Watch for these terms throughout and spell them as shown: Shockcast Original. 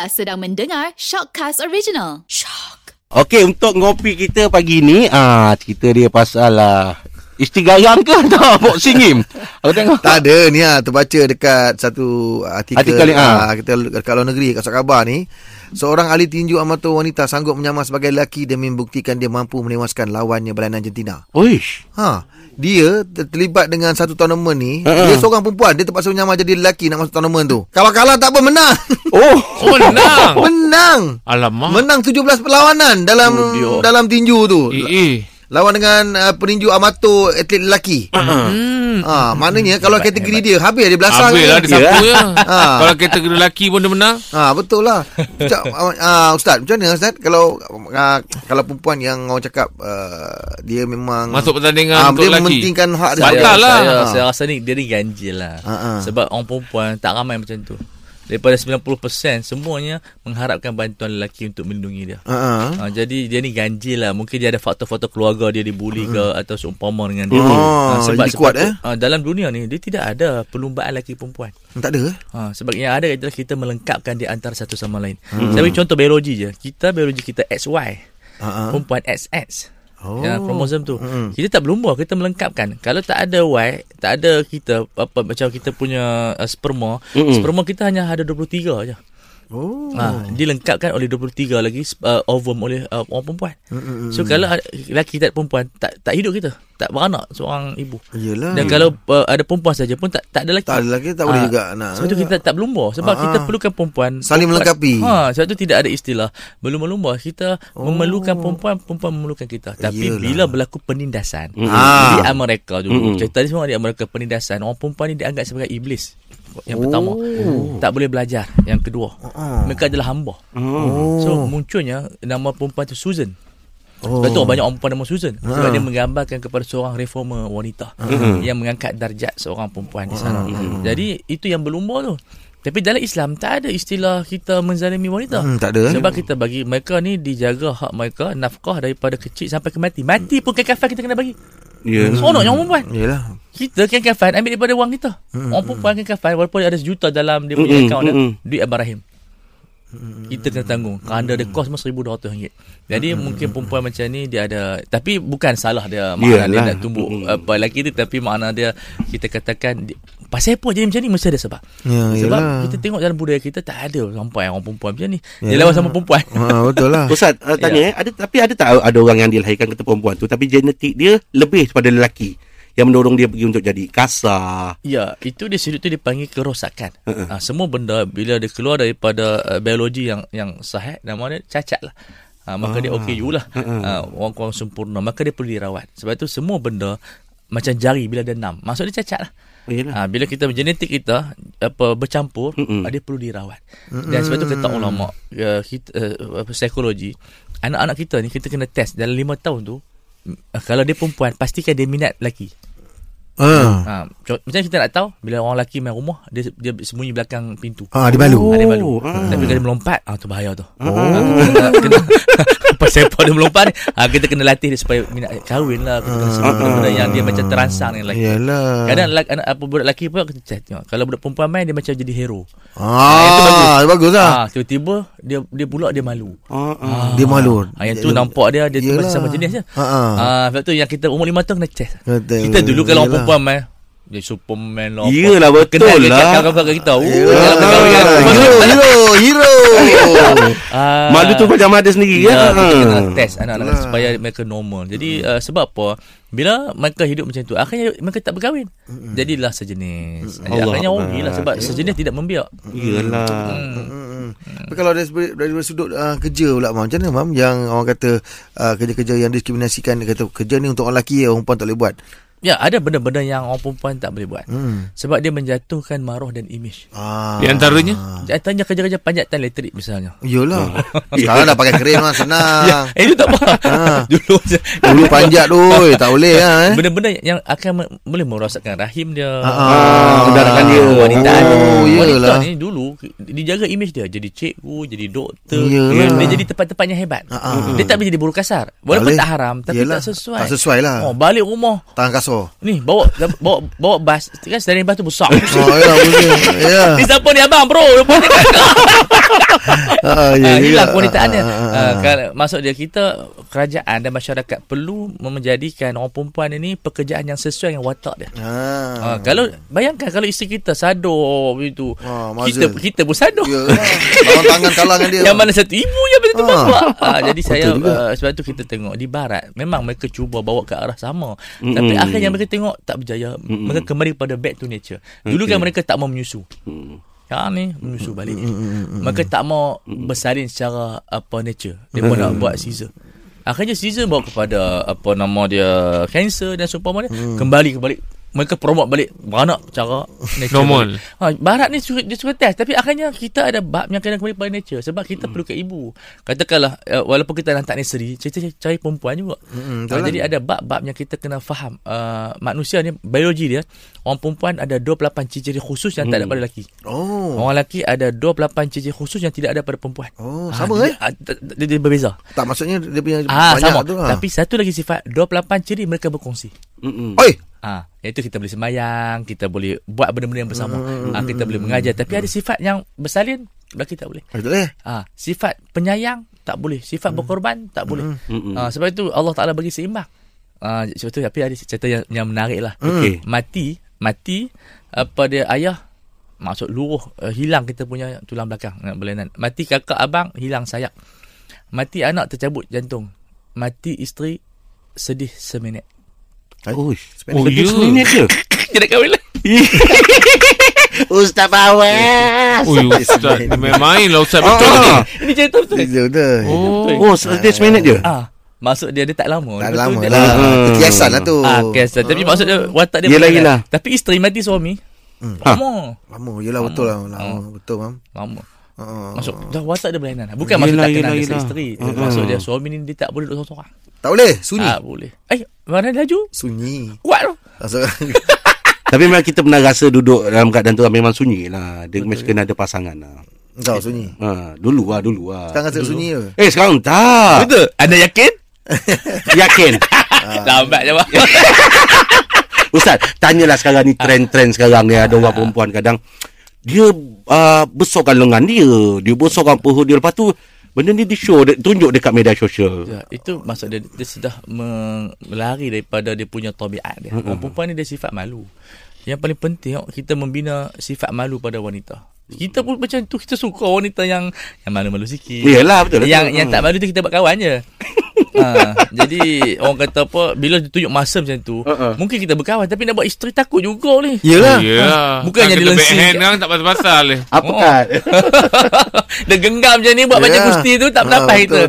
Anda sedang mendengar Shockcast Original. Shock. Okey, untuk ngopi kita pagi ni, cerita dia pasal Isti Gayam ke tak? Boxing game? Aku tengok. Tak ada ni terbaca dekat satu artikel dekat luar negeri, kat surat khabar ni. Seorang ahli tinju amatur wanita sanggup menyamar sebagai lelaki demi membuktikan dia mampu menewaskan lawannya berlainan jantina. Oish. Dia terlibat dengan satu tournament ni. Dia seorang perempuan, dia terpaksa menyamar jadi lelaki nak masuk tournament tu. Kalah-kalah tak apa, menang. Oh menang. Menang. Alamak. Menang 17 perlawanan dalam tinju tu. Lawan dengan peninju amatur atlet lelaki. Maknanya kalau kategori dia habis dia belasang. Habislah dia sapu je. Kalau kategori lelaki pun dia menang. Betul lah. Ustaz, macam mana Ustaz kalau perempuan yang orang cakap dia memang masuk pertandingan untuk lelaki, dia mementingkan hak dia. Saya rasa ni dia ni ganjil lah. Sebab orang perempuan tak ramai macam tu. Daripada 90% semuanya mengharapkan bantuan lelaki untuk melindungi dia. Jadi dia ni ganjil lah. Mungkin dia ada faktor-faktor keluarga dia dibuli ke, atau seumpama dengan dia. Sebab kuat, dalam dunia ni dia tidak ada perlumbaan lelaki perempuan. Tak ada. Sebab yang ada adalah kita melengkapkan di antara satu sama lain. Tapi contoh biologi je. Biologi kita XY. Perempuan XX. Kromosom tu. Kita tak berlumba, kita melengkapkan. Kalau tak ada Y, tak ada kita macam kita punya sperma. Sperma kita hanya ada 23 aja. Dilengkapkan oleh 23 lagi ovum oleh orang perempuan. So kalau lelaki tak ada perempuan, tak hidup kita. Tak beranak seorang ibu. Yelah. Dan kalau ada perempuan saja pun tak ada lelaki. Tak ada lelaki tak boleh juga nak. Sebab tu kita tak berlumba. Sebab kita perlukan perempuan. Saling melengkapi. Sebab tu tidak ada istilah belum berlumba. Kita memerlukan perempuan, perempuan memerlukan kita. Tapi bila berlaku penindasan di Amerika dulu. Cerita ni semua di Amerika, penindasan. Orang perempuan ni dianggap sebagai iblis. Yang pertama, tak boleh belajar. Yang kedua, mereka adalah hamba. So munculnya nama perempuan tu Susan. Sebab tu banyak orang perempuan nama Susan. Sebab dia menggambarkan kepada seorang reformer wanita yang mengangkat darjat seorang perempuan di sana. Jadi itu yang berlumba tu. Tapi dalam Islam tak ada istilah kita menzalimi wanita. Tak ada. Sebab kita bagi mereka ni dijaga hak mereka, nafkah daripada kecil sampai ke mati. Mati pun kekafan kita kena bagi. Seronok yang perempuan. Yelah. Kita kan kafan ambil daripada wang kita. Orang perempuan kan kafan walaupun ada sejuta dalam dia punya akaun dah. Duit Abang Rahim. Kita kena tanggung. Kerana dia kos semua RM1,200. Jadi mungkin perempuan macam ni dia ada, tapi bukan salah dia. Makna dia nak tumbuk lelaki tu, tapi makna dia kita katakan pasal apa jadi macam ni mesti ada sebab. Sebab kita tengok dalam budaya kita tak ada sampai orang perempuan macam ni. Dia lawan sama perempuan. Betul lah. Ustaz, tanya ada orang yang dilahirkan kata perempuan tu tapi genetik dia lebih daripada lelaki, yang mendorong dia pergi untuk jadi kasar. Ya, itu dia sudut tu dipanggil kerosakan. Semua benda bila dia keluar daripada biologi yang sahih, nama dia cacat lah. Maka dia OKU lah. Orang kurang sempurna, maka dia perlu dirawat. Sebab tu semua benda macam jari bila dia 6, maksud dia cacat lah. Bila kita genetik kita bercampur, dia perlu dirawat. Dan sebab tu kata ulama psikologi, anak-anak kita ni kita kena test dalam 5 tahun tu. Kalau dia perempuan, pastikan dia minat lelaki. Macam kita nak tahu bila orang lelaki main rumah, dia sembunyi belakang pintu. Dia balu. Tapi kalau dia melompat, tu bahaya tu. Pasal dia melompat, kita kena latih dia supaya minat kahwin lah. Kita kena sebut benda yang dia macam terangsang dengan lelaki. Kadang budak lelaki pun kita tengok. Kalau budak perempuan main, dia macam jadi hero. Itu bagus lah. Tiba-tiba dia pula dia malu. Dia malu. Yang tu nampak dia tiba sama jenis je. Sebab tu yang kita umur 5 tahun kena test. Kita dulu kalau orang perempuan main, dia Superman lah. Yelah, betul lah. Kena dia cakap-cakap kita. Hero. Malu tu macam ada sendiri. Kita test anak-anak supaya mereka normal. Jadi sebab apa? Bila mereka hidup macam tu, akhirnya mereka tak berkahwin. Jadilah sejenis. Akhirnya orang lah. Sebab sejenis tidak membiak. Yelah. Tapi kalau dari sudut kerja pula, macam mana mam? Yang orang kata kerja-kerja yang diskriminasikan, dia kata kerja ni untuk orang lelaki, orang perempuan tak boleh buat. Ya, ada benda-benda yang orang perempuan tak boleh buat. Sebab dia menjatuhkan maruah dan imej. Di antaranya? Di antaranya kerja-kerja panjatan elektrik misalnya. Yolah. Sekarang dah pakai keren lah, senang. Itu tak apa. Dulu panjat tu, tak boleh lah. Benda-benda yang akan boleh merosakkan rahim dia. Mendarakan dia. Wanita dia. Wanita ni dulu, dijaga imej dia. Jadi cikgu, jadi doktor. Dia jadi tempat-tempatnya hebat. Dia tak boleh jadi buruh kasar. Walaupun tak haram, tapi tak sesuai. Tak sesuai lah. Balik rumah. Tangkas. Ni bawa bas. Kan steering bas tu besar. Ni siapa ni abang bro? Hilang wanitaannya. Maksud dia, kita kerajaan dan masyarakat perlu menjadikan orang perempuan ini pekerjaan yang sesuai dengan watak dia. Kalau bayangkan kalau isteri kita sador begitu, kita pun sador. Tangan tangan kalah dengan dia. Yang mana satu ibu yang betul bapak. Jadi saya sebab tu kita tengok di barat memang mereka cuba bawa ke arah sama, tapi akhirnya mereka tengok tak berjaya. Mereka kembali pada back to nature. Dulu kan mereka tak mau menyusu. Ha ni menyusu balik ni. Maka tak mau bersalin secara nature. Dia pun nak buat scissor. Akhirnya scissor bawa kepada kanser dan seumpama dia. Kembali mereka promote balik beranak cara nature. Normal. Barat ni dia suka test, tapi akhirnya kita ada bab yang kena kembali pada nature sebab kita perlu ke ibu. Katakanlah walaupun kita hantar nursery, kita cari perempuan juga. Jadi ada bab-bab yang kita kena faham. Manusia ni biologi dia, orang perempuan ada 28 ciri-ciri khusus yang tak ada pada lelaki. Orang lelaki ada 28 ciri khusus yang tidak ada pada perempuan. Sama dia berbeza. Tak maksudnya dia punya banyak tu. Tapi satu lagi sifat, 28 ciri mereka berkongsi. Iaitu kita boleh sembahyang, kita boleh buat benda-benda yang bersama. Kita boleh mengajar. Tapi ada sifat yang bersalin, lelaki tak boleh. Sifat penyayang tak boleh, sifat berkorban tak boleh. Sebab itu Allah Ta'ala bagi seimbang. Sebab tu, tapi ada cerita yang menarik lah. Mati pada ayah, maksud luruh, hilang kita punya tulang belakang, belenan. Mati kakak abang, hilang sayap. Mati anak, tercabut jantung. Mati isteri, sedih seminit. Seminit je. Tidak kahwin lah. Ustaz Bawas. Ustaz main lah Ustaz. Betul. Ini cerita betul. Sedih seminit je. Maksud dia tak lama. Tak lama lah. Kiasan lah tu. Kiasan. Tapi maksud dia watak dia. Yelah. Tapi isteri mati suami. Lama. Yelah betul lah. Lama. Maksud dah watak dia berlainan. Bukan maksud tak kenal isteri. Maksud dia suami ni dia tak boleh duduk seorang. Tak boleh. Sunyi. Tak boleh. Mana laju? Sunyi. Kuat tu. Tapi memang kita pernah rasa duduk dalam keadaan tu memang sunyi lah. Dia mesti kena ada pasangan lah. Kau sunyi. Dulu lah. Sekarang rasa sunyi ke? Sekarang tak. Betul. Anda yakin? Yakin. Lambat je. Ustaz, tanyalah sekarang ni trend-trend sekarang ni. Ada orang perempuan kadang dia besarkan lengan dia, dia besarkan perut dia, lepas tu benda ni di-show, tunjuk dekat media sosial. Itu maksud dia sudah melari daripada dia punya tabiat dia. Orang perempuan ni dia sifat malu. Yang paling penting kita membina sifat malu pada wanita. Kita pun macam tu, kita suka wanita yang malu-malu sikit. Yalah, betul. Yang tak malu tu kita buat kawan je. Jadi orang kata apa, bila tunjuk masa macam tu, mungkin kita berkawan tapi nak buat isteri takut juga ni. Yalah. Bukannya dia lensi. Kan tak pasal-pasal ni. Apa kan? Dia genggam macam ni buat macam kusti tu tak berapa kita.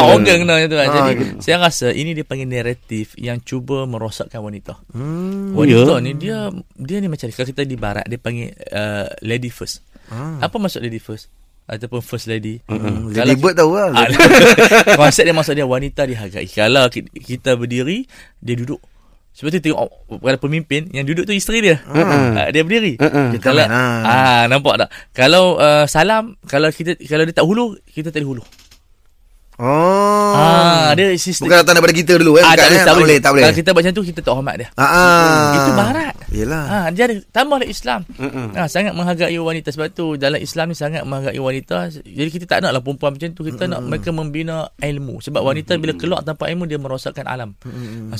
Organ kena macam tu. Jadi saya rasa ini dia panggil naratif yang cuba merosakkan wanita. Wanita ni dia ni macam kalau kita di barat dia panggil lady first. Apa maksud lady first? Ataupun first lady. Lady bird tahu lah. Konsep dia maksud dia wanita dihargai. Kalau kita berdiri, dia duduk. Sebab tu tengok pada pemimpin yang duduk tu isteri dia. Dia berdiri. Kalau nampak tak? Kalau salam, kalau dia tak hulu, kita tak hulu. Dia sistem. Bukan datang daripada kita dulu tak boleh. Kalau kita buat macam tu kita tak hormat dia. Itu barat. Yalah. Dia ada tambahlah Islam. Sangat menghargai wanita. Sebab tu dalam Islam ni sangat menghargai wanita. Jadi kita tak naklah perempuan macam tu. Kita nak mereka membina ilmu. Sebab wanita bila keluar tanpa ilmu dia merosakkan alam.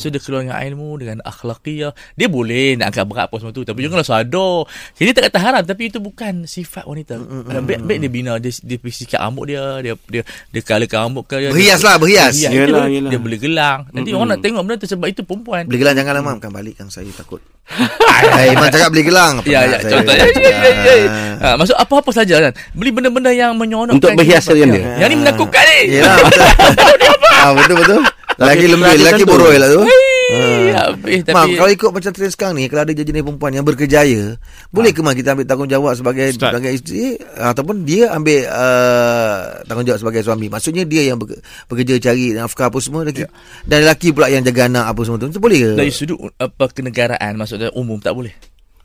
So dia keluar dengan ilmu, dengan akhlakiyah. Dia boleh nak angkat berat apa semua tu, tapi janganlah sadar. Jadi tak kata haram, tapi itu bukan sifat wanita. Baik dia bina dia sikap rambut dia kalakan rambut. Berhias. Yelah. Dia boleh gelang. Nanti orang nak tengok benda tu. Sebab itu perempuan beli gelang, janganlah Mam. Kan balik kan saya takut. Mam cakap beli gelang. Maksud apa-apa saja kan? Beli benda-benda yang menyoronokkan untuk berhias dia. Yang ni menakutkan ni. Yelah. Betul-betul. Lelaki boroi lah tu. Mam, kalau ikut macam trend sekarang ni, kalau ada jenis perempuan yang berkejaya, boleh ke Mam kita ambil tanggungjawab sebagai isteri, ataupun dia ambil tanggungjawab sebagai suami? Maksudnya dia yang bekerja cari nafkah apa semua, dan lelaki pula yang jaga anak apa semua tu. Boleh ke? Dari sudut kenegaraan, maksudnya umum tak boleh.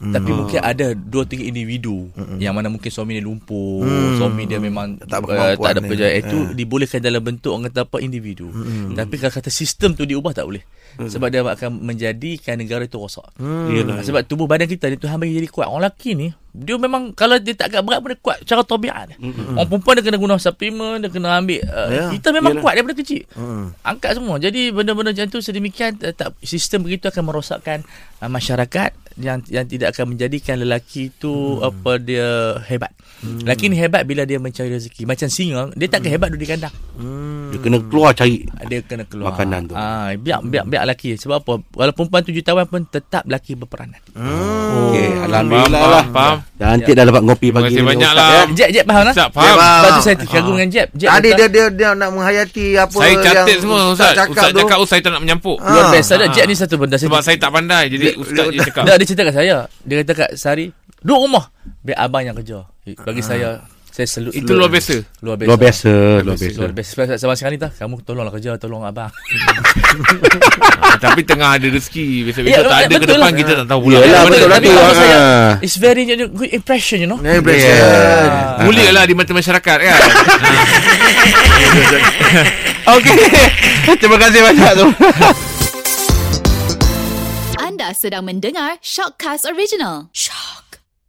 Tapi mungkin ada 2-3 individu yang mana mungkin suami dia lumpuh, suami dia memang tak ada pekerjaan. Itu dibolehkan dalam bentuk orang kata apa individu. Tapi kalau kata sistem tu diubah tak boleh. Sebab dia akan menjadikan negara itu rosak. Sebab tubuh badan kita ni Tuhan bagi jadi kuat. Orang lelaki ni dia memang kalau dia tak agak berat pun dia kuat secara tabiat. Orang perempuan dia kena guna suplemen, dia kena ambil kita memang kuat daripada kecil. Angkat semua. Jadi benda-benda macam tu sedemikian tak, sistem begitu akan merosakkan masyarakat yang tidak akan menjadikan lelaki tu apa dia hebat. Lelaki ni hebat bila dia mencari rezeki. Macam singa, dia tak hebat duduk di kandang. Dia kena keluar cari. Dia kena keluar makanan tu. Ah, biar lelaki. Sebab apa? Walau perempuan tu jutawan pun tetap lelaki berperanan. Okey, alhamdulillah lah. Faham. Nanti dah dapat kopi pagi ni. Jeb faham lah. Lepas tu saya terkagum dengan Jeb. Tadi dia nak menghayati apa yang saya catat semua Ustaz. Ustaz cakap saya tak nak menyampuk. Luar biasa dah Jeb ni satu benda. Sebab saya tak pandai jadi Ustaz dia cakap. Dia cerita kat saya. Dia kata kat Sari, duduk rumah biar abang yang kerja. Bagi saya selalu itu luar biasa. Sebab sekarang ni kamu tolonglah kerja, tolong abang. Tapi tengah ada rezeki, besok-besok tak ada ke depan kita tak tahu pula. It's very good impression, you know. Mulialah di mata masyarakat kan. Okey. Terima kasih banyak tu. Anda sedang mendengar Shockcast Original.